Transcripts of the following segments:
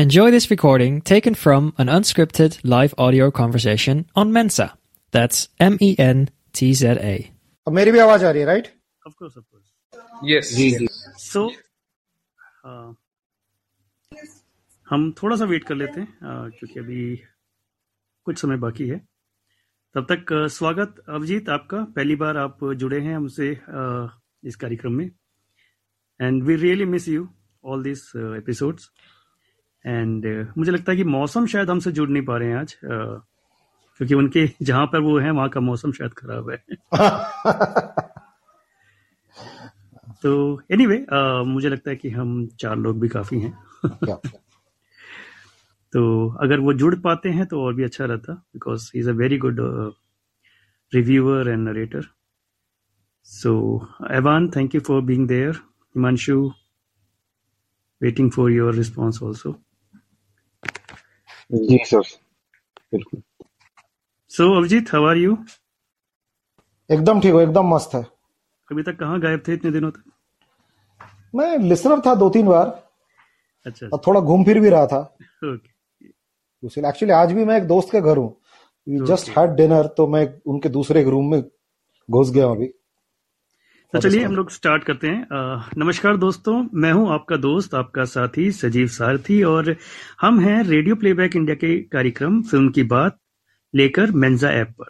Enjoy this recording taken from an unscripted live audio conversation on MENSA. That's MENTZA. मेरी भी आवाज आ रही है, right? Of course. Yes. So, हम थोड़ा सा वेट कर लेते हैं क्योंकि अभी कुछ समय बाकी है. तब तक स्वागत अभिजीत आपका. पहली बार आप जुड़े हैं हमसे इस कार्यक्रम में. And we really miss you all this episodes. And मुझे लगता है कि मौसम शायद हमसे जुड़ नहीं पा रहे हैं आज क्योंकि उनके जहां पर वो हैं वहां का मौसम शायद खराब है. तो एनीवे मुझे लगता है कि हम चार लोग भी काफी हैं. तो अगर वो जुड़ पाते हैं तो और भी अच्छा रहता because he is a very good reviewer and narrator. So Evan, thank you for being there. Himanshu, waiting for your response also. जी सर, बिल्कुल. So Abhijit, how are you? एकदम ठीक हो, एकदम मस्त है. अभी तक कहाँ गायब थे इतने दिनों तक? मैं लिसनर था 2-3 बार. अच्छा, और थोड़ा घूम फिर भी रहा था. ओके. एक्चुअली आज भी मैं एक दोस्त के घर हूँ. वी जस्ट हैड डिनर, तो मैं उनके दूसरे एक रूम में घुस गया अभी. तो चलिए हम लोग स्टार्ट करते हैं. नमस्कार दोस्तों, मैं हूं आपका दोस्त, आपका साथी सजीव सारथी, और हम हैं रेडियो प्लेबैक इंडिया के कार्यक्रम फिल्म की बात लेकर मेंजा ऐप पर.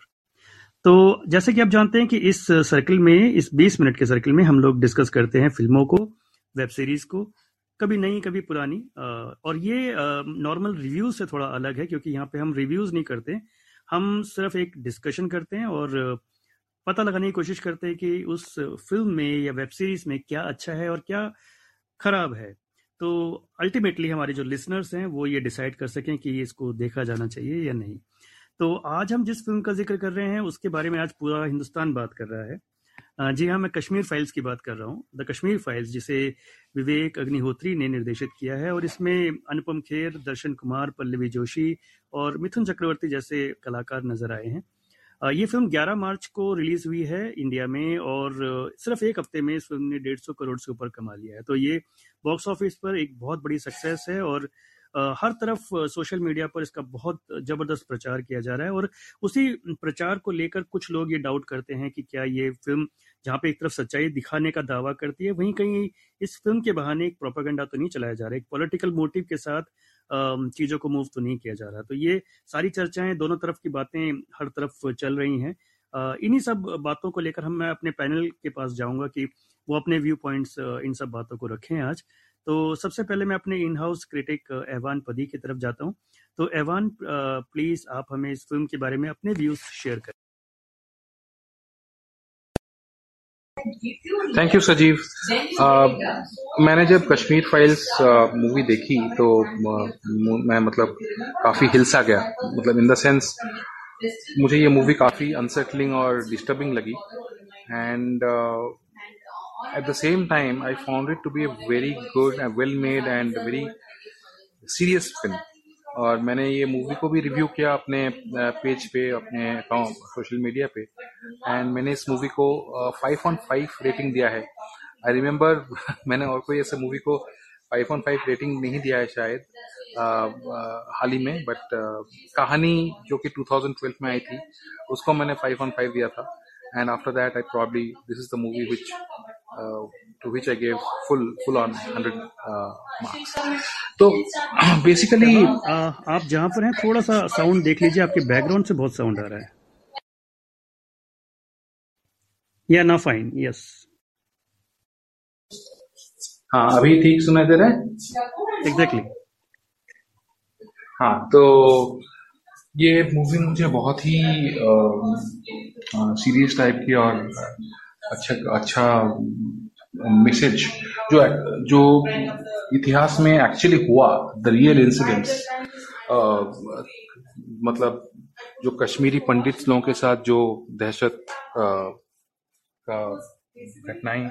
तो जैसे कि आप जानते हैं कि इस सर्कल में, इस 20 मिनट के सर्कल में हम लोग डिस्कस करते हैं फिल्मों को, वेब सीरीज को, कभी नई कभी पुरानी. और ये नॉर्मल रिव्यूज से थोड़ा अलग है क्योंकि यहाँ पे हम रिव्यूज नहीं करते, हम सिर्फ एक डिस्कशन करते हैं और पता लगाने की कोशिश करते हैं कि उस फिल्म में या वेब सीरीज में क्या अच्छा है और क्या खराब है. तो अल्टीमेटली हमारे जो लिसनर्स हैं वो ये डिसाइड कर सकें कि इसको देखा जाना चाहिए या नहीं. तो आज हम जिस फिल्म का जिक्र कर रहे हैं उसके बारे में आज पूरा हिंदुस्तान बात कर रहा है. जी हाँ, मैं कश्मीर फाइल्स की बात कर रहा हूँ. द कश्मीर फाइल्स, जिसे विवेक अग्निहोत्री ने निर्देशित किया है, और इसमें अनुपम खेर, दर्शन कुमार, पल्लवी जोशी और मिथुन चक्रवर्ती जैसे कलाकार नजर आए हैं. ये फिल्म 11 मार्च को रिलीज हुई है इंडिया में, और सिर्फ एक हफ्ते में इस फिल्म ने 150 करोड़ से ऊपर कमा लिया है. तो ये बॉक्स ऑफिस पर एक बहुत बड़ी सक्सेस है, और हर तरफ सोशल मीडिया पर इसका बहुत जबरदस्त प्रचार किया जा रहा है. और उसी प्रचार को लेकर कुछ लोग ये डाउट करते हैं कि क्या ये फिल्म, जहाँ पे एक तरफ सच्चाई दिखाने का दावा करती है, वहीं कहीं इस फिल्म के बहाने एक प्रोपेगेंडा तो नहीं चलाया जा रहा है, एक पॉलिटिकल मोटिव के साथ चीजों को मूव तो नहीं किया जा रहा. तो ये सारी चर्चाएं, दोनों तरफ की बातें हर तरफ चल रही हैं. इन्हीं सब बातों को लेकर मैं अपने पैनल के पास जाऊंगा कि वो अपने व्यू पॉइंट्स इन सब बातों को रखें आज. तो सबसे पहले मैं अपने इन हाउस क्रिटिक एवान पदी की तरफ जाता हूं. तो एवान, प्लीज आप हमें इस फिल्म के बारे में अपने व्यूज शेयर करें. Thank you Sajeev. मैंने जब कश्मीर फाइल्स मूवी देखी तो मैं मतलब काफ़ी हिलसा गया. मतलब इन द सेंस मुझे ये मूवी काफ़ी अनसेटलिंग और डिस्टर्बिंग लगी. And at the same time I found it to be a very good, well made and very serious film. और मैंने ये मूवी को भी रिव्यू किया अपने पेज पे, अपने अकाउंट सोशल मीडिया पे, एंड मैंने इस मूवी को 5/5 रेटिंग दिया है. आई रिमेम्बर मैंने और कोई ऐसे मूवी को 5/5 रेटिंग नहीं दिया है शायद हाल ही में. बट कहानी जो कि 2012 में आई थी उसको मैंने 5/5 दिया था. And after that I probably this is the movie which to which I gave full on 100 marks. तो basically आप जहाँ पर हैं थोड़ा सा साउंड देख लीजिए, आपके बैकग्राउंड से बहुत साउंड आ रहा है. या ना फाइन. यस, हाँ अभी ठीक सुनाई दे रहा है. एग्जैक्टली. हाँ, तो ये मूवी मुझे बहुत ही सीरियस टाइप की और अच्छा मैसेज जो इतिहास में एक्चुअली हुआ, द रियल इंसिडेंट्स, मतलब जो कश्मीरी पंडित लोगों के साथ जो दहशत का घटनाएं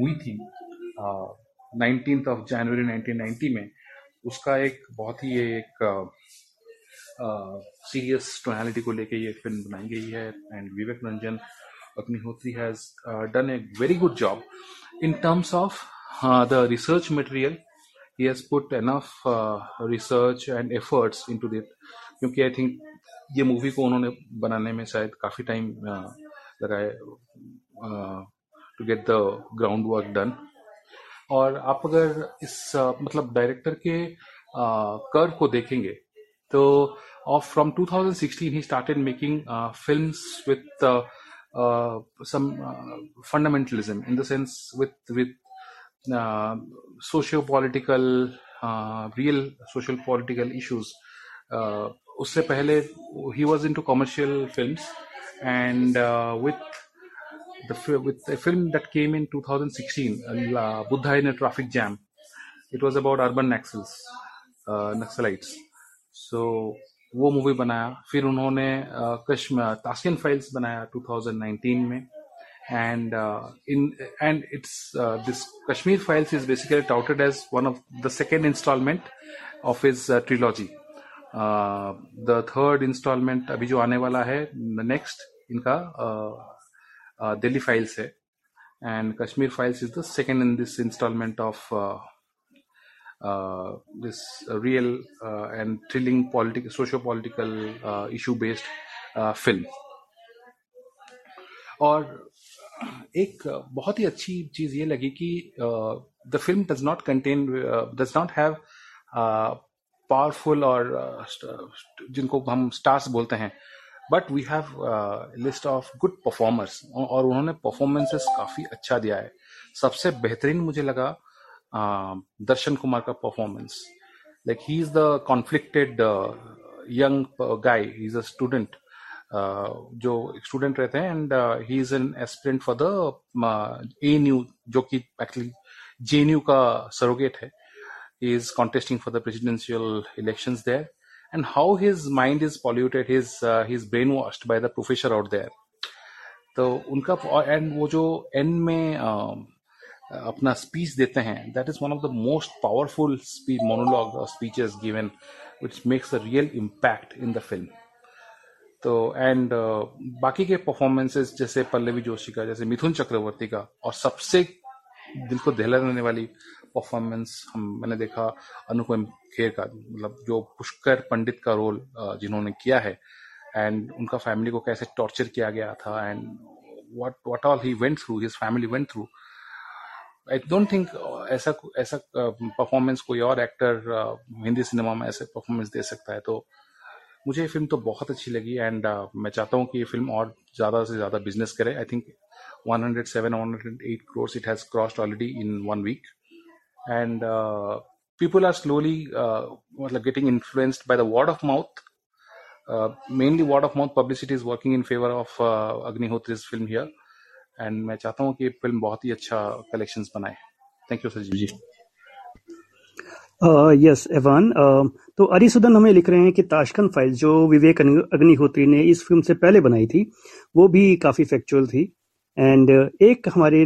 हुई थी 19 जनवरी 1990 में, उसका एक बहुत ही एक सीरियस टोनालिटी को लेके ये फिल्म बनाई गई है. And Vivek Ranjan Agnihotri has done a very good job in terms of the research material. he has put enough research and efforts into it, क्योंकि आई थिंक ये मूवी को उन्होंने बनाने में शायद काफ़ी टाइम लगाए to get the ground work done. और आप अगर इस मतलब डायरेक्टर के कर्व को देखेंगे तो from 2016 he started making films with some fundamentalism in the sense with socio-political real social political issues. Usse pehle he was into commercial films, and with a film that came in 2016, Buddha in a Traffic Jam. It was about urban naxalites. So वो movie बनाया. फिर उन्होंने Kashmir Tashkent files बनाया 2019 में. And it's this Kashmir files is basically touted as one of the second installment of his trilogy. The third installment अभी जो आने वाला है नेक्स्ट इनका दिल्ली फाइल्स है, and Kashmir files is the second in this installment of this real and thrilling socio-political issue-based film. और एक बहुत ही अच्छी चीज़ ये लगी कि the film does not contain, does not have powerful और जिनको हम stars बोलते हैं, but we have list of good performers. और उन्होंने performances काफ़ी अच्छा दिया है. सबसे बेहतरीन मुझे लगा दर्शन कुमार का performance. Like he is the conflicted young guy, he is a student, जो स्टूडेंट रहते हैं, and he is an aspirant for the ANU जो कि एक्चुअली JNU का सरोगेट है. He is contesting for the presidential elections there, and how his mind is polluted, his brain washed by the professor out there. तो उनका and वो जो and में अपना स्पीच देते हैं, that is one of the most powerful monologue और speeches given which makes a real impact in the film. तो एंड बाकी के परफॉर्मेंसेस जैसे पल्लवी जोशी का, जैसे मिथुन चक्रवर्ती का, और सबसे दिल को दहला देने वाली परफॉर्मेंस मैंने देखा अनुपम खेर का, मतलब जो पुष्कर पंडित का रोल जिन्होंने किया है, एंड उनका फैमिली को कैसे टॉर्चर किया गया था, and what all he went through, his family went through. I don't think ऐसा परफॉर्मेंस कोई और एक्टर हिंदी सिनेमा में ऐसे परफॉर्मेंस दे सकता है. तो मुझे ये फिल्म तो बहुत अच्छी लगी, एंड मैं चाहता हूँ कि ये फिल्म और ज़्यादा से ज़्यादा बिजनेस करे. I think 107-108 crores it has crossed already in 1 week, and people are slowly getting influenced by the word of mouth. Mainly word of mouth publicity is working in favor of Agnihotri's film here. And मैं चाहता हूँ कि ये film बहुत ही अच्छा collections बनाए. Thank you सजीव जी. Yes Evan, तो अरिसुदन हमें लिख रहे हैं कि ताशकंद फाइल्स जो विवेक अग्निहोत्री ने इस फिल्म से पहले बनाई थी वो भी काफ़ी फैक्चुअल थी. एंड एक हमारे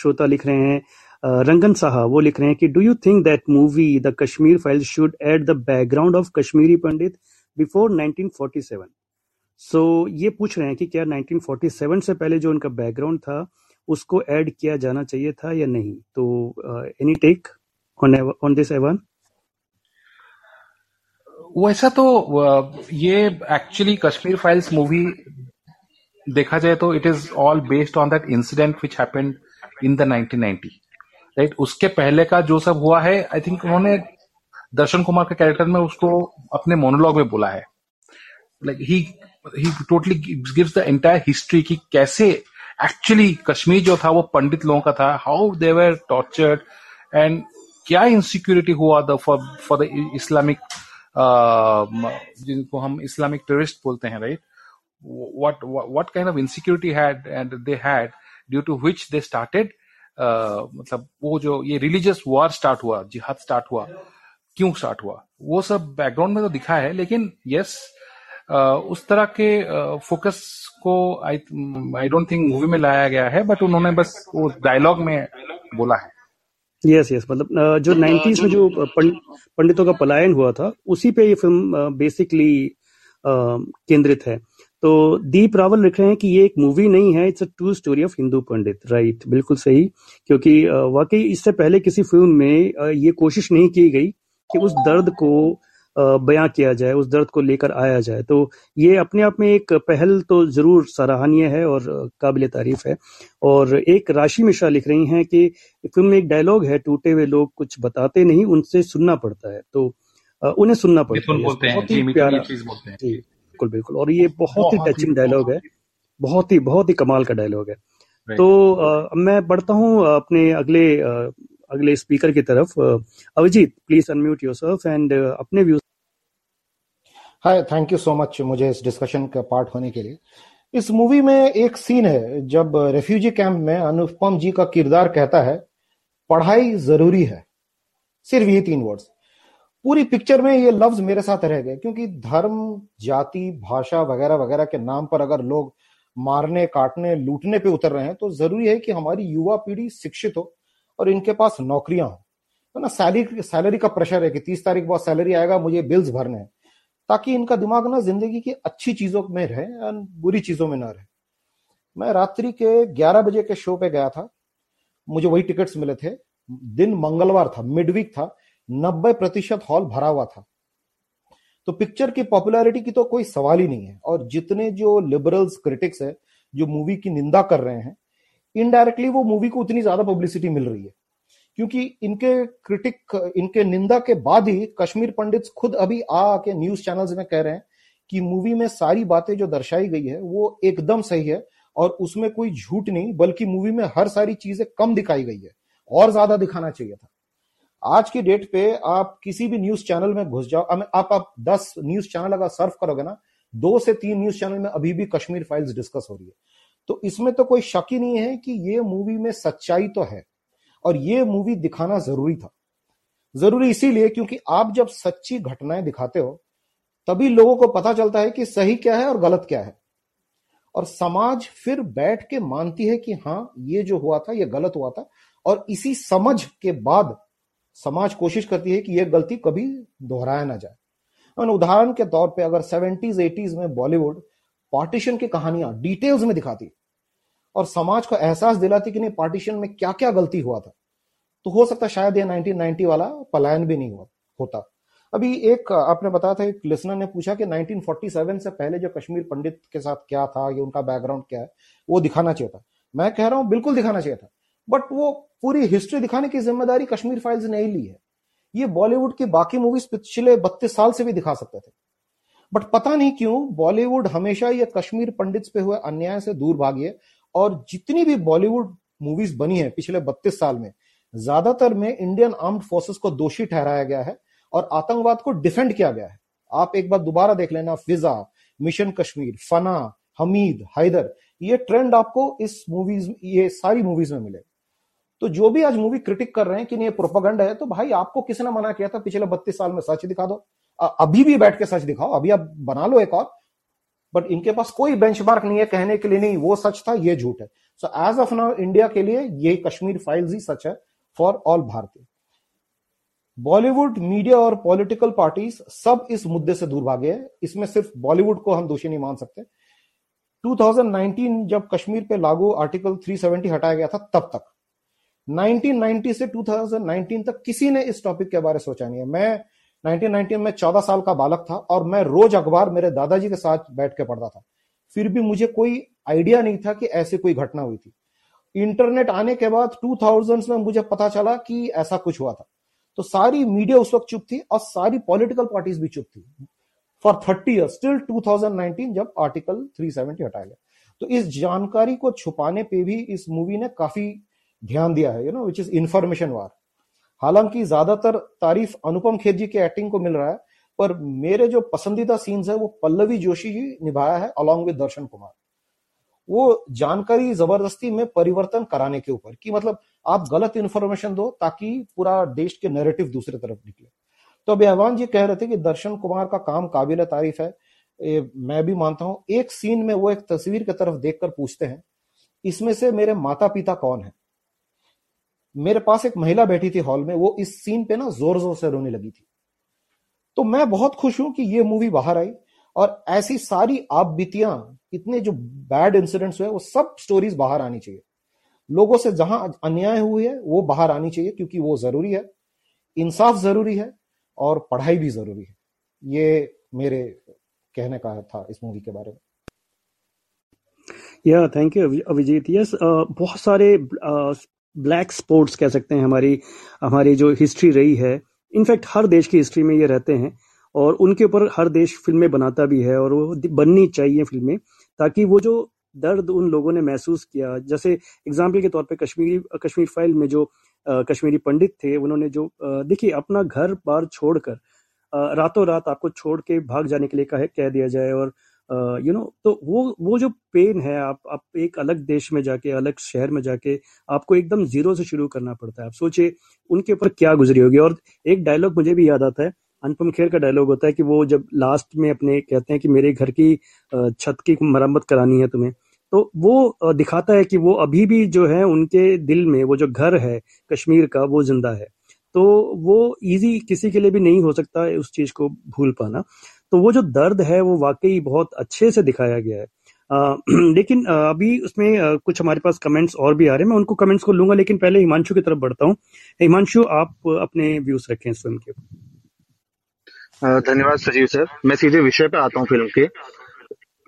श्रोता लिख रहे हैं रंगन साहा, वो लिख रहे हैं कि do you think that movie the Kashmir files should add the background of Kashmiri Pandit before 1947. So ये पूछ रहे हैं कि क्या 1947 से पहले जो उनका बैकग्राउंड था उसको ऐड किया जाना चाहिए था या नहीं. तो any take on this Avon. वैसा तो ये एक्चुअली कश्मीर फाइल्स मूवी देखा जाए तो it is all based on that incident which happened in the 1990, right. उसके पहले का जो सब हुआ है, आई थिंक उन्होंने दर्शन कुमार के कैरेक्टर में उसको अपने मोनोलॉग में बोला है. Like he totally gives the entire history कि कैसे actually कश्मीर जो था वो पंडित लोगों का था, how they were tortured and क्या insecurity हुआ था for the Islamic जिनको हम Islamic terrorist बोलते हैं, right. What kind of insecurity they had due to which they started मतलब वो जो ये religious war start हुआ, जिहाद start हुआ, क्यों start हुआ, वो सब background में तो दिखा है. लेकिन yes, उस तरह के फोकस को आई डोंट थिंक मूवी में लाया गया है, बट उन्होंने बस वो डायलॉग में बोला है. यस यस, मतलब जो 90s में जो पंडितों का पलायन हुआ था उसी पे ये फिल्म बेसिकली केंद्रित है. तो दीप रावल लिख रहे हैं कि ये एक मूवी नहीं है, it's a true story of Hindu Pandit. Right, बिल्कुल सही, क्योंकि वाकई इससे पहले किसी फिल्म में ये कोशिश नहीं की गई कि उस दर्द को बयां किया जाए, उस दर्द को लेकर आया जाए। तो ये अपने आप में एक पहल तो जरूर सराहनीय है और काबिल तारीफ है। और एक राशि मिश्रा लिख रही हैं कि फिल्म में एक डायलॉग है, टूटे हुए लोग कुछ बताते नहीं, उनसे सुनना पड़ता है। तो उन्हें सुनना पड़ता है, बहुत ही प्यारा, बिल्कुल बिल्कुल, और ये बहुत ही टचिंग डायलॉग है, बहुत ही कमाल का डायलॉग है। तो मैं बढ़ता हूँ अपने अगले स्पीकर की तरफ। Abhijit, please unmute yourself and अपने views. Hi, thank you so much मुझे इस डिस्कशन का पार्ट होने के लिए। इस मूवी में एक सीन है जब रेफ्यूजी कैंप में अनुपम जी का किरदार कहता है पढ़ाई जरूरी है, सिर्फ ये 3 वर्ड्स। पूरी पिक्चर में ये लफ्ज मेरे साथ रह गए, क्योंकि धर्म, जाति, भाषा वगैरह वगैरह के नाम पर अगर लोग मारने, काटने, लूटने पे उतर रहे हैं तो जरूरी है कि हमारी युवा पीढ़ी शिक्षित हो और इनके पास नौकरियां हो, है ना। सैलरी का प्रेशर है कि 30 तारीख बाद सैलरी आएगा, मुझे बिल्स भरने हैं, ताकि इनका दिमाग ना जिंदगी की अच्छी चीजों में रहे और बुरी चीजों में ना रहे। मैं रात्रि के 11 बजे के शो पे गया था, मुझे वही टिकट्स मिले थे। दिन मंगलवार था, मिडवीक था, 90% हॉल भरा हुआ था। तो पिक्चर की पॉपुलैरिटी की तो कोई सवाल ही नहीं है। और जितने जो लिबरल्स क्रिटिक्स है जो मूवी की निंदा कर रहे हैं, इनडायरेक्टली वो मूवी को उतनी ज्यादा पब्लिसिटी मिल रही है, क्योंकि इनके क्रिटिक, इनके निंदा के बाद ही कश्मीर पंडित खुद अभी आके न्यूज चैनल्स में कह रहे हैं कि मूवी में सारी बातें जो दर्शाई गई है वो एकदम सही है और उसमें कोई झूठ नहीं, बल्कि मूवी में हर सारी चीजें कम दिखाई गई है और ज्यादा दिखाना चाहिए था। आज की डेट पे आप किसी भी न्यूज चैनल में घुस जाओ, आप 10 न्यूज चैनल अगर सर्फ करोगे ना, 2 से 3 न्यूज चैनल में अभी भी कश्मीर फाइल्स डिस्कस हो रही है। तो इसमें तो कोई शक ही नहीं है कि ये मूवी में सच्चाई तो है और ये मूवी दिखाना जरूरी था। जरूरी इसीलिए क्योंकि आप जब सच्ची घटनाएं दिखाते हो तभी लोगों को पता चलता है कि सही क्या है और गलत क्या है, और समाज फिर बैठ के मानती है कि हाँ ये जो हुआ था ये गलत हुआ था। और इसी समझ के बाद समाज कोशिश करती है कि यह गलती कभी दोहराया ना जाए। और उदाहरण के तौर पर अगर 70s 80s में बॉलीवुड पार्टीशन की कहानियां डिटेल्स में दिखाती और समाज को एहसास दिलाती कि नहीं पार्टीशन में क्या क्या गलती हुआ था, तो हो सकता शायद ये 1990 वाला पलायन भी नहीं हुआ होता। अभी एक आपने बताया था, एक लिसनर ने पूछा कि 1947 से पहले जो कश्मीर पंडित के साथ क्या था, ये उनका बैकग्राउंड क्या है, वो दिखाना चाहिए था। मैं कह रहा हूं बिल्कुल दिखाना चाहिए था, बट वो पूरी हिस्ट्री दिखाने की जिम्मेदारी कश्मीर फाइल्स ने ही ली है। ये बॉलीवुड की बाकी मूवीज पिछले 32 साल से भी दिखा सकते थे, बट पता नहीं क्यों बॉलीवुड हमेशा ये कश्मीर पंडित पे हुए अन्याय से दूर भागी है। और जितनी भी बॉलीवुड मूवीज बनी है पिछले 32 साल में, ज्यादातर में इंडियन आर्म्ड फोर्सेस को दोषी ठहराया गया है और आतंकवाद को डिफेंड किया गया है। आप एक बार दोबारा देख लेना, फिजा, मिशन कश्मीर, फना, हमीद, हैदर, ये ट्रेंड आपको इस मूवीज, ये सारी मूवीज में मिले। तो जो भी आज मूवी क्रिटिक कर रहे हैं कि ये प्रोपेगेंडा है, तो भाई आपको किसने मना किया था? पिछले 32 साल में सच दिखा दो, अभी भी बैठ के सच दिखाओ, अभी आप बना लो एक और। बट इनके पास कोई बेंचमार्क नहीं है कहने के लिए नहीं वो सच था ये झूठ है। So as of now India के लिए ये कश्मीर फाइल्स ही सच है फॉर ऑल भारतीय। बॉलीवुड मीडिया और पॉलिटिकल पार्टीज सब इस मुद्दे से दूर भागे हैं, इसमें सिर्फ बॉलीवुड को हम दोषी नहीं मान सकते। 2019 जब कश्मीर पे लागू आर्टिकल 370 हटाया गया था, तब तक 1990 से 2019 तक किसी ने इस टॉपिक के बारे में सोचा नहीं है। मैं 1990 में 14 साल का बालक था और मैं रोज अखबार मेरे दादाजी के साथ बैठ के पढ़ता था, फिर भी मुझे कोई आइडिया नहीं था कि ऐसी कोई घटना हुई थी। इंटरनेट आने के बाद 2000s में मुझे पता चला कि ऐसा कुछ हुआ था। तो सारी मीडिया उस वक्त चुप थी और सारी पॉलिटिकल पार्टीज भी चुप थी फॉर 30 ईयर्स टिल 2019 जब आर्टिकल 370 हटाया गया। तो इस जानकारी को छुपाने पर भी इस मूवी ने काफी ध्यान दिया है, you know, which is information war. हालांकि ज्यादातर तारीफ अनुपम खेर जी के एक्टिंग को मिल रहा है, पर मेरे जो पसंदीदा सीन्स है वो पल्लवी जोशी जी निभाया है अलॉन्ग विद दर्शन कुमार। वो जानकारी जबरदस्ती में परिवर्तन कराने के ऊपर कि मतलब आप गलत इन्फॉर्मेशन दो ताकि पूरा देश के नैरेटिव दूसरी तरफ निकले। तो अभी अहवान जी कह रहे थे कि दर्शन कुमार का काम काबिल तारीफ है, मैं भी मानता हूँ। एक सीन में वो एक तस्वीर की तरफ देखकर पूछते हैं, इसमें से मेरे माता पिता कौन है? मेरे पास एक महिला बैठी थी हॉल में, वो इस सीन पे ना जोर जोर से रोने लगी थी। तो मैं बहुत खुश हूं कि ये मूवी बाहर आई और ऐसी सारी आप बीतियां, इतने जो बैड इंसिडेंट्स हुए, वो सब स्टोरीज बाहर आनी चाहिए। लोगों से जहां अन्याय हुई है वो बाहर आनी चाहिए, क्योंकि वो जरूरी है, इंसाफ जरूरी है और पढ़ाई भी जरूरी है। ये मेरे कहने का था इस मूवी के बारे में। या थैंक यू अभिजीत। यस, बहुत सारे ब्लैक स्पॉट्स कह सकते हैं हमारी जो हिस्ट्री रही है। इनफैक्ट हर देश की हिस्ट्री में ये रहते हैं और उनके ऊपर हर देश फिल्में बनाता भी है और वो बननी चाहिए फिल्में, ताकि वो जो दर्द उन लोगों ने महसूस किया, जैसे एग्जाम्पल के तौर पे कश्मीर फाइल में जो कश्मीरी पंडित थे, उन्होंने जो देखिए अपना घर बार छोड़कर रातों रात आपको छोड़ के भाग जाने के लिए कह दिया जाए और तो वो जो पेन है, आप एक अलग देश में जाके, अलग शहर में जाके आपको एकदम जीरो से शुरू करना पड़ता है। आप सोचिए उनके ऊपर क्या गुजरी होगी। और एक डायलॉग मुझे भी याद आता है, अनुपम खेर का डायलॉग होता है कि वो जब लास्ट में अपने कहते हैं कि मेरे घर की छत की मरम्मत करानी है तुम्हें, तो वो दिखाता है कि वो अभी भी जो है उनके दिल में वो जो घर है कश्मीर का, वो जिंदा है। तो वो इजी किसी के लिए भी नहीं हो सकता है उस चीज को भूल पाना। तो वो जो दर्द है वो वाकई बहुत अच्छे से दिखाया गया है। लेकिन अभी उसमें कुछ हमारे पास कमेंट्स और भी आ रहे हैं, मैं उनको कमेंट्स को लूंगा, लेकिन पहले हिमांशु की तरफ बढ़ता हूँ। हिमांशु, आप अपने व्यूज रखें इस फिल्म के ऊपर। धन्यवाद सजीव सर। मैं सीधे विषय पे आता हूँ।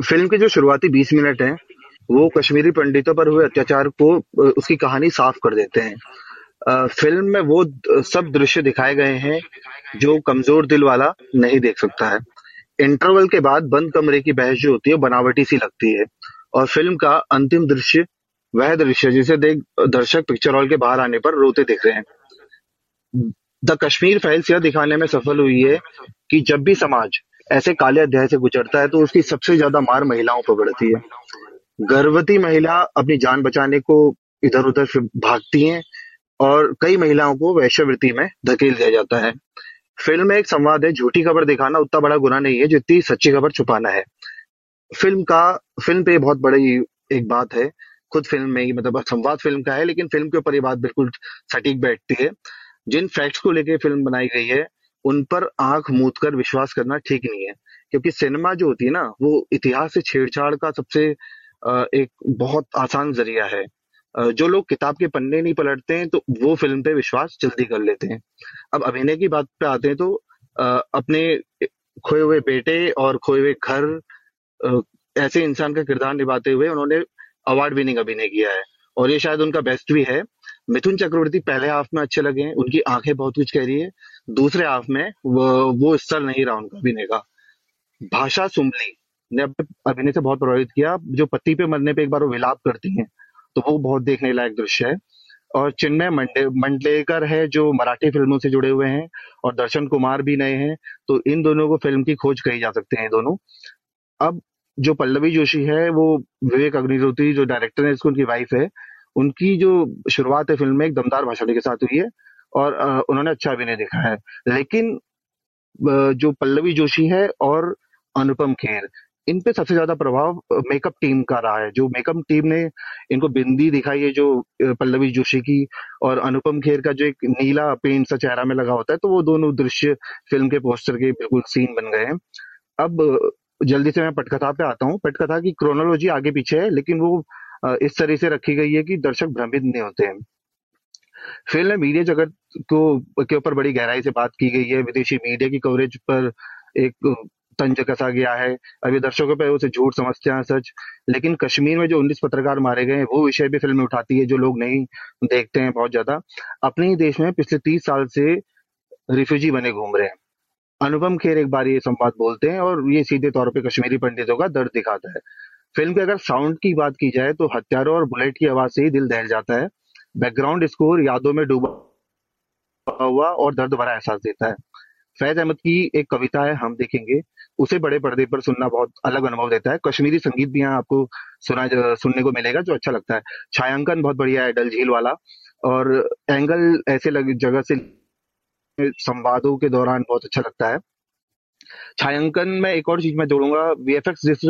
फिल्म के जो शुरुआती 20 मिनट हैं वो कश्मीरी पंडितों पर हुए अत्याचार को, उसकी कहानी साफ कर देते हैं। फिल्म में वो सब दृश्य दिखाए गए हैं जो कमजोर दिल वाला नहीं देख सकता है। इंटरवल के बाद बंद कमरे की बहस जो होती है बनावटी सी लगती है, और फिल्म का अंतिम दृश्य वह दृश्य जिसे देख दर्शक पिक्चर हॉल के बाहर आने पर रोते दिख रहे हैं। द कश्मीर फाइल्स यह दिखाने में सफल हुई है कि जब भी समाज ऐसे काले अध्याय से गुजरता है तो उसकी सबसे ज्यादा मार महिलाओं पर पड़ती है। गर्भवती महिला अपनी जान बचाने को इधर उधर भागती हैं और कई महिलाओं को वेश्यावृत्ति में धकेल दिया जाता है। फिल्म में एक संवाद है, झूठी खबर दिखाना उतना बड़ा गुनाह नहीं है जितनी सच्ची खबर छुपाना है। फिल्म पे बहुत बड़ी एक बात है, खुद फिल्म में मतलब संवाद फिल्म का है, लेकिन फिल्म के ऊपर ये बात बिल्कुल सटीक बैठती है। जिन फैक्ट्स को लेके फिल्म बनाई गई है उन पर आंख मूंद कर विश्वास करना ठीक नहीं है, क्योंकि सिनेमा जो होती है ना वो इतिहास से छेड़छाड़ का सबसे एक बहुत आसान जरिया है। जो लोग किताब के पन्ने नहीं पलटते हैं तो वो फिल्म पे विश्वास जल्दी कर लेते हैं। अब अभिनय की बात पे आते हैं तो अपने खोए हुए बेटे और खोए हुए घर ऐसे इंसान का किरदार निभाते हुए उन्होंने अवार्ड विनिंग अभिनय किया है और ये शायद उनका बेस्ट भी है। मिथुन चक्रवर्ती पहले हाफ में अच्छे लगे हैं, उनकी आंखें बहुत कुछ कह रही है, दूसरे हाफ में वो स्तर नहीं रहा उनका अभिनय का। भाषा सुमली ने अभिनय से बहुत प्रभावित किया, जो पति पे मरने पे एक बार वो विलाप करती हैं तो वो बहुत देखने लायक दृश्य है। और चिन्मय मंडलेकर है जो मराठी फिल्मों से जुड़े हुए हैं और दर्शन कुमार भी नए हैं, तो इन दोनों को फिल्म की खोज कही जा सकते हैं दोनों। अब जो पल्लवी जोशी है, वो विवेक अग्निहोत्री जो डायरेक्टर है, इसको उनकी वाइफ है, उनकी जो शुरुआत है फिल्म में एक दमदार भाषण के साथ हुई है और उन्होंने अच्छा अभिनय देखा है। लेकिन जो पल्लवी जोशी है और अनुपम खेर, इन पे सबसे ज्यादा प्रभाव मेकअप टीम का रहा है। जो मेकअप टीम ने इनको बिंदी दिखाई है जो पल्लवी जोशी की, और अनुपम खेर का जो एक नीला पेंट सा चेहरा में लगा होता है, तो वो दोनों दृश्य फिल्म के पोस्टर के बिल्कुल सीन बन गए हैं। अब जल्दी से मैं पटकथा पे आता हूँ। पटकथा की क्रोनोलॉजी आगे पीछे है, लेकिन वो इस तरह से रखी गई है कि दर्शक भ्रमित नहीं होते हैं। फिल्म में मीडिया जगत के ऊपर बड़ी गहराई से बात की गई है, विदेशी मीडिया की कवरेज पर एक तंज कसा गया है। अभी दर्शकों पर उसे झूठ समझते हैं सच, लेकिन कश्मीर में जो 19 पत्रकार मारे गए वो विषय भी फिल्म में उठाती है जो लोग नहीं देखते हैं बहुत ज्यादा। अपने ही देश में पिछले 30 साल से रिफ्यूजी बने घूम रहे हैं। अनुपम खेर एक बार ये संवाद बोलते हैं और ये सीधे तौर पर कश्मीरी पंडितों का दर्द दिखाता है। फिल्म के अगर साउंड की बात की जाए तो हथियारों और बुलेट की आवाज से ही दिल दहल जाता है। बैकग्राउंड स्कोर यादों में डूबा हुआ और दर्द भरा एहसास देता है। फैज अहमद की एक कविता है, हम देखेंगे, उसे बड़े पर्दे पर सुनना बहुत अलग अनुभव देता है। कश्मीरी संगीत भी यहाँ आपको सुनने को मिलेगा जो अच्छा लगता है। छायांकन बहुत बढ़िया है डल झील वाला, और एंगल ऐसे जगह से संवादों के दौरान बहुत अच्छा लगता है। छायांकन में एक और चीज मैं जोड़ूंगा, वीएफएक्स जिस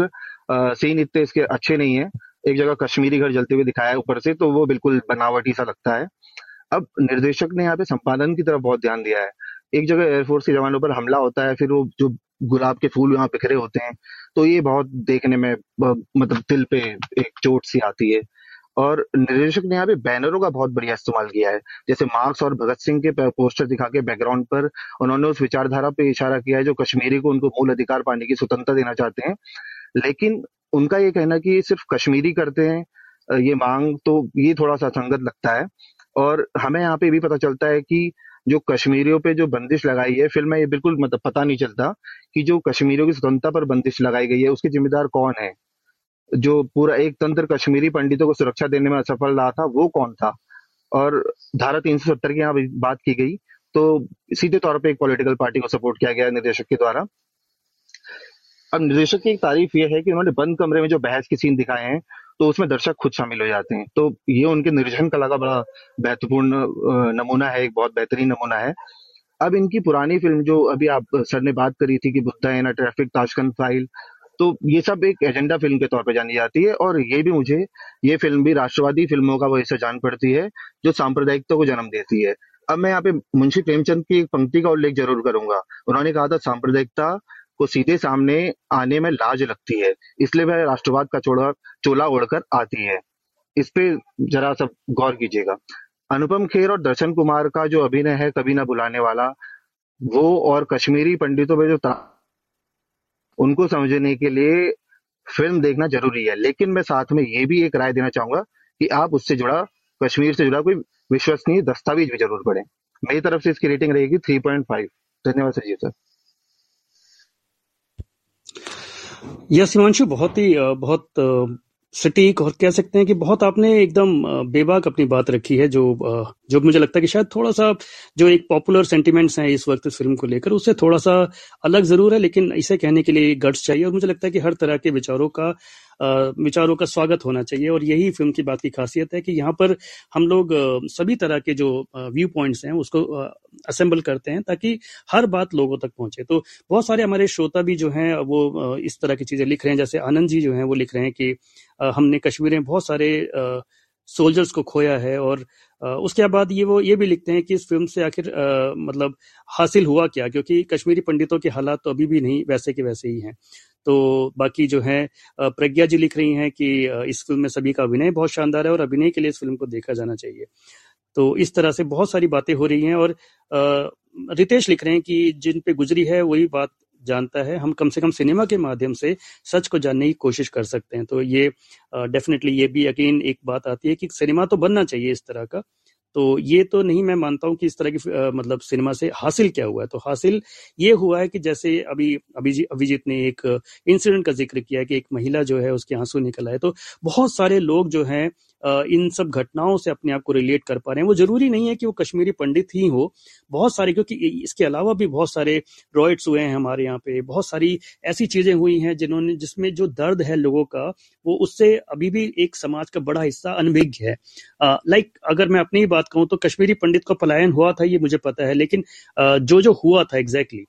सीन इतने इसके अच्छे नहीं है। एक जगह कश्मीरी घर जलते हुए दिखाया है ऊपर से, तो वो बिल्कुल बनावटी सा लगता है। अब निर्देशक ने यहाँ पे संपादन की तरफ बहुत ध्यान दिया है। एक जगह एयरफोर्स के जवानों पर हमला होता है, फिर वो जो गुलाब के फूल यहाँ बिखरे होते हैं, तो ये बहुत देखने में मतलब दिल पे एक चोट सी आती है। और निर्देशक ने यहाँ पे बैनरों का बहुत बढ़िया इस्तेमाल किया है, जैसे मार्क्स और भगत सिंह के पोस्टर दिखा के बैकग्राउंड पर उन्होंने उस विचारधारा पे इशारा किया है जो कश्मीरी को उनको मूल अधिकार पाने की स्वतंत्रता देना चाहते हैं। लेकिन उनका ये कहना कि ये सिर्फ कश्मीरी करते हैं ये मांग, तो ये थोड़ा सा असंगत लगता है। और हमें यहाँ पे भी पता चलता है कि जो कश्मीरियों पे जो बंदिश लगाई है फिल्म में, ये बिल्कुल मतलब पता नहीं चलता कि जो कश्मीरियों की स्वतंत्रता पर बंदिश लगाई गई है उसके जिम्मेदार कौन है। जो पूरा एक तंत्र कश्मीरी पंडितों को सुरक्षा देने में असफल रहा था वो कौन था। और धारा 370 की यहाँ बात की गई तो सीधे तौर पे एक पॉलिटिकल पार्टी को सपोर्ट किया गया निर्देशक के द्वारा। अब निर्देशक की एक तारीफ ये है कि उन्होंने बंद कमरे में जो बहस के सीन दिखाए हैं तो उसमें दर्शक खुद शामिल हो जाते हैं, तो ये उनके निर्देशन कला का बड़ा महत्वपूर्ण नमूना है, एक बहुत बेहतरीन नमूना है। अब इनकी पुरानी फिल्म जो अभी आप सर ने बात करी थी कि Buddha in a traffic, Tashkent file, तो ये सब एक एजेंडा फिल्म के तौर पर जानी जाती है। और ये भी मुझे ये फिल्म भी राष्ट्रवादी फिल्मों का वो हिस्सा जान पड़ती है जो सांप्रदायिकता को जन्म देती है। अब मैं यहाँ पे मुंशी प्रेमचंद की एक पंक्ति का उल्लेख जरूर करूंगा। उन्होंने कहा था, सांप्रदायिकता को सीधे सामने आने में लाज लगती है, इसलिए वह राष्ट्रवाद का चोला ओढ़कर आती है। इस पे जरा सब गौर कीजिएगा। अनुपम खेर और दर्शन कुमार का जो अभिनय है कभी ना भुलाने वाला, वो और कश्मीरी पंडितों में जो उनको समझने के लिए फिल्म देखना जरूरी है। लेकिन मैं साथ में ये भी एक राय देना चाहूंगा कि आप उससे जुड़ा, कश्मीर से जुड़ा कोई विश्वसनीय दस्तावेज भी जरूर पढ़ें। मेरी तरफ से इसकी रेटिंग रहेगी 3.5। धन्यवाद सर जी। सर यस हिमांशु, बहुत सटीक और कह सकते हैं कि बहुत आपने एकदम बेबाक अपनी बात रखी है, जो मुझे लगता है कि शायद थोड़ा सा जो एक पॉपुलर सेंटिमेंट्स हैं इस वक्त इस फिल्म को लेकर उससे थोड़ा सा अलग जरूर है, लेकिन इसे कहने के लिए गट्स चाहिए। और मुझे लगता है कि हर तरह के विचारों का स्वागत होना चाहिए, और यही फिल्म की बात की खासियत है कि यहाँ पर हम लोग सभी तरह के जो व्यू पॉइंट्स हैं उसको असेंबल करते हैं ताकि हर बात लोगों तक पहुंचे। तो बहुत सारे हमारे श्रोता भी जो हैं वो इस तरह की चीजें लिख रहे हैं, जैसे आनंद जी जो हैं वो लिख रहे हैं कि हमने कश्मीर में बहुत सारे सोल्जर्स को खोया है। और उसके बाद ये भी लिखते हैं कि इस फिल्म से आखिर मतलब हासिल हुआ क्या, क्योंकि कश्मीरी पंडितों के हालात तो अभी भी नहीं वैसे के वैसे ही हैं। तो बाकी जो है प्रज्ञा जी लिख रही हैं कि इस फिल्म में सभी का अभिनय बहुत शानदार है और अभिनय के लिए इस फिल्म को देखा जाना चाहिए। तो इस तरह से बहुत सारी बातें हो रही हैं। और रितेश लिख रहे हैं कि जिन पे गुजरी है वही बात जानता है, हम कम से कम सिनेमा के माध्यम से सच को जानने की कोशिश कर सकते हैं। तो ये डेफिनेटली ये भी अगेन एक बात आती है कि सिनेमा तो बनना चाहिए इस तरह का। तो ये तो नहीं, मैं मानता हूं कि इस तरह की मतलब सिनेमा से हासिल क्या हुआ है, तो हासिल ये हुआ है कि जैसे अभिजीत ने एक इंसिडेंट का जिक्र किया कि एक महिला जो है उसके आंसू निकल आए। तो बहुत सारे लोग जो हैं इन सब घटनाओं से अपने आप को रिलेट कर पा रहे हैं। वो जरूरी नहीं है कि वो कश्मीरी पंडित ही हो, बहुत सारे, क्योंकि इसके अलावा भी बहुत सारे रॉयट्स हुए हैं हमारे यहाँ पे, बहुत सारी ऐसी चीजें हुई हैं जिसमें जो दर्द है लोगों का वो उससे अभी भी एक समाज का बड़ा हिस्सा अनभिज्ञ है। अगर मैं अपनी बात कहूँ तो कश्मीरी पंडित का पलायन हुआ था ये मुझे पता है, लेकिन जो हुआ था एग्जैक्टली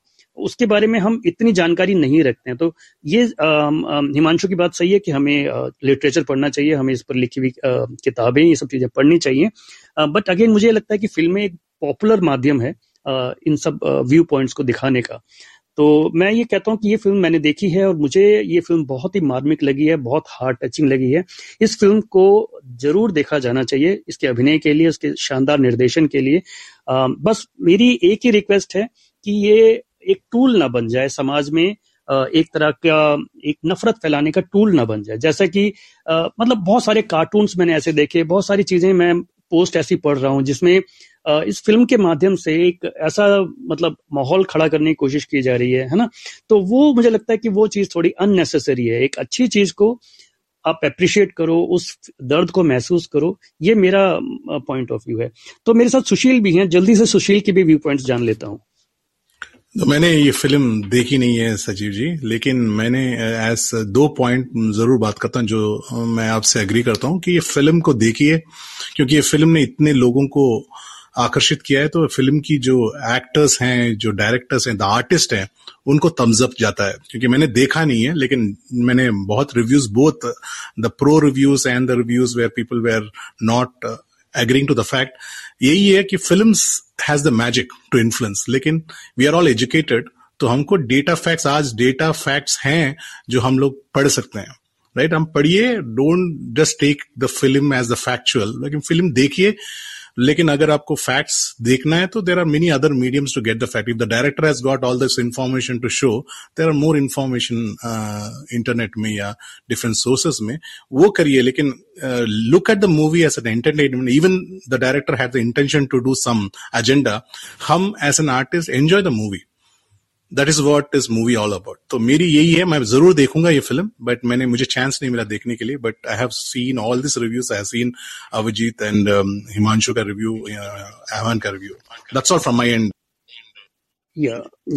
उसके बारे में हम इतनी जानकारी नहीं रखते हैं। तो ये हिमांशु की बात सही है कि हमें लिटरेचर पढ़ना चाहिए, हमें इस पर लिखी हुई किताबें, ये सब चीजें पढ़नी चाहिए। बट अगेन मुझे लगता है कि फिल्में एक पॉपुलर माध्यम है इन सब व्यू पॉइंट्स को दिखाने का। तो मैं ये कहता हूँ कि ये फिल्म मैंने देखी है और मुझे ये फिल्म बहुत ही मार्मिक लगी है, बहुत हार्ट टचिंग लगी है। इस फिल्म को जरूर देखा जाना चाहिए, इसके अभिनय के लिए, इसके शानदार निर्देशन के लिए। बस मेरी एक ही रिक्वेस्ट है कि ये एक टूल ना बन जाए समाज में, एक तरह का एक नफरत फैलाने का टूल ना बन जाए। जैसा कि मतलब बहुत सारे कार्टून्स मैंने ऐसे देखे, बहुत सारी चीजें मैं पोस्ट ऐसी पढ़ रहा हूं जिसमें इस फिल्म के माध्यम से एक ऐसा मतलब माहौल खड़ा करने की कोशिश की जा रही है ना। तो वो मुझे लगता है कि वो चीज थोड़ी अननेसेसरी है। एक अच्छी चीज को आप अप्रिशिएट करो, उस दर्द को महसूस करो, ये मेरा पॉइंट ऑफ व्यू है। तो मेरे साथ सुशील भी हैं, जल्दी से सुशील के भी व्यू पॉइंट्स जान लेता हूं। तो मैंने ये फिल्म देखी नहीं है सचिव जी, लेकिन मैंने एज 2 पॉइंट जरूर बात करता हूं जो मैं आपसे एग्री करता हूं कि ये फिल्म को देखिए, क्योंकि ये फिल्म ने इतने लोगों को आकर्षित किया है। तो फिल्म की जो एक्टर्स हैं, जो डायरेक्टर्स हैं, द आर्टिस्ट हैं, उनको थम्स अप जाता है। क्योंकि मैंने देखा नहीं है, लेकिन मैंने बहुत reviews, both the pro reviews and the reviews where people were not agreeing to the fact, यही है कि films has the magic to influence. लेकिन वी आर ऑल एजुकेटेड तो हमको डेटा फैक्ट्स, आज डेटा फैक्ट्स हैं जो हम लोग पढ़ सकते हैं, राइट। हम पढ़िए, don't just take the film as the factual, लेकिन फिल्म देखिए, लेकिन अगर आपको फैक्ट्स देखना है तो there are many other mediums to get the fact. If the director has got all this information to show, there are more information internet में या डिफरेंट सोर्सेज में, वो करिए। लेकिन look at the movie as an entertainment, even the director has the intention to do some agenda, हम as an artist enjoy the movie, that is what is movie all about. तो मेरी यही है, मैं जरूर देखूंगा ये फिल्म, बट मुझे चांस नहीं मिला देखने के लिए, but I have seen all this reviews, I have seen Abhijit and Himanshu का रिव्यू, आह्वान का review, that's all from my end.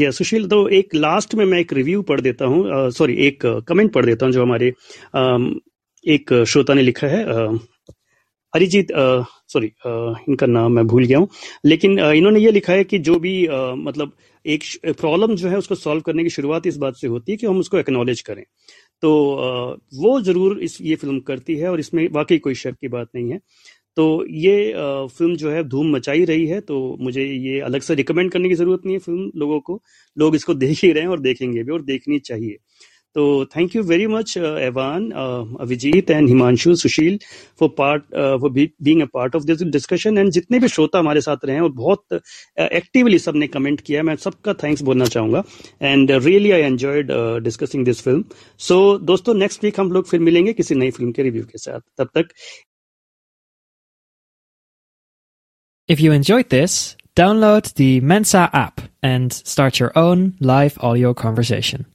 या सुशील, तो एक लास्ट में मैं एक रिव्यू पढ़ देता हूँ, सॉरी एक कमेंट पढ़ देता हूँ जो हमारे एक श्रोता ने लिखा है, अरिजीत, सॉरी इनका नाम मैं भूल गया हूँ, लेकिन इन्होंने ये लिखा है कि जो भी मतलब एक प्रॉब्लम जो है उसको सॉल्व करने की शुरुआत इस बात से होती है कि हम उसको एक्नॉलेज करें, तो वो जरूर ये फिल्म करती है और इसमें वाकई कोई शक की बात नहीं है। तो ये फिल्म जो है धूम मचाई रही है, तो मुझे ये अलग से रिकमेंड करने की जरूरत नहीं है फिल्म लोगों को, लोग इसको देख ही रहे हैं और देखेंगे भी और देखनी चाहिए। तो thank you very much Evan, Abhijit and Himanshu, Sushil for being a part of this discussion, and जितने भी श्रोता हमारे साथ रहे हैं और बहुत एक्टिवली सबने कमेंट किया, मैं सबका थैंक्स बोलना चाहूंगा, and really I enjoyed discussing this film. So दोस्तों, नेक्स्ट वीक हम लोग फिर मिलेंगे किसी नई फिल्म के रिव्यू के साथ, तब तक। If you enjoyed this, download the Mensa app and start your own live audio conversation.